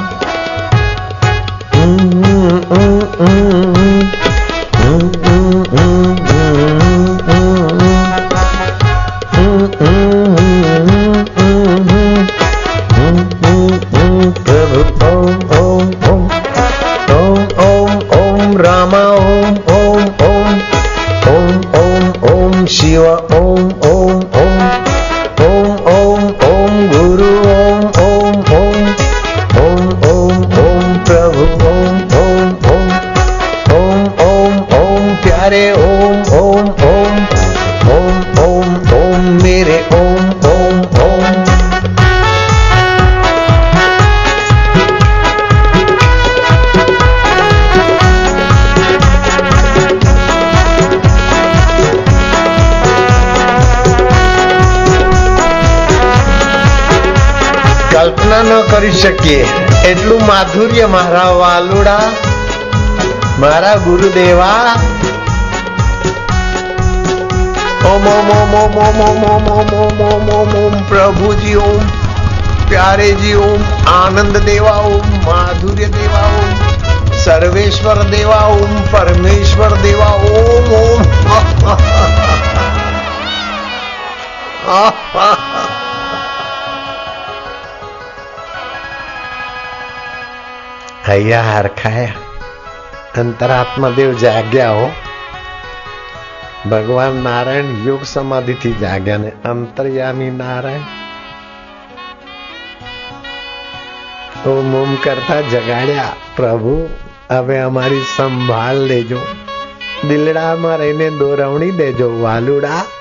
एटलू माधुर्य मारा वालुड़ा मारा गुरुदेवा ओम ओम ओम ओम ओम ओम ओम ओम ओम ओम ओम ओम प्रभु जी ओम प्यारे जी ओम आनंद देवा ओम माधुर्य देवा ओम सर्वेश्वर देवा ओम परमेश्वर देवा ओम ओम हैया हार खाया अंतरात्मा देव जाग्या हो भगवान नारायण योग समाधि थी जाग्या ने अंतर्यामी नारायण ओम ओम करता जगाड्या प्रभु हवे हमारी संभाल लेजो दिलड़ा में रहीने दोरवणी देजो वालुड़ा।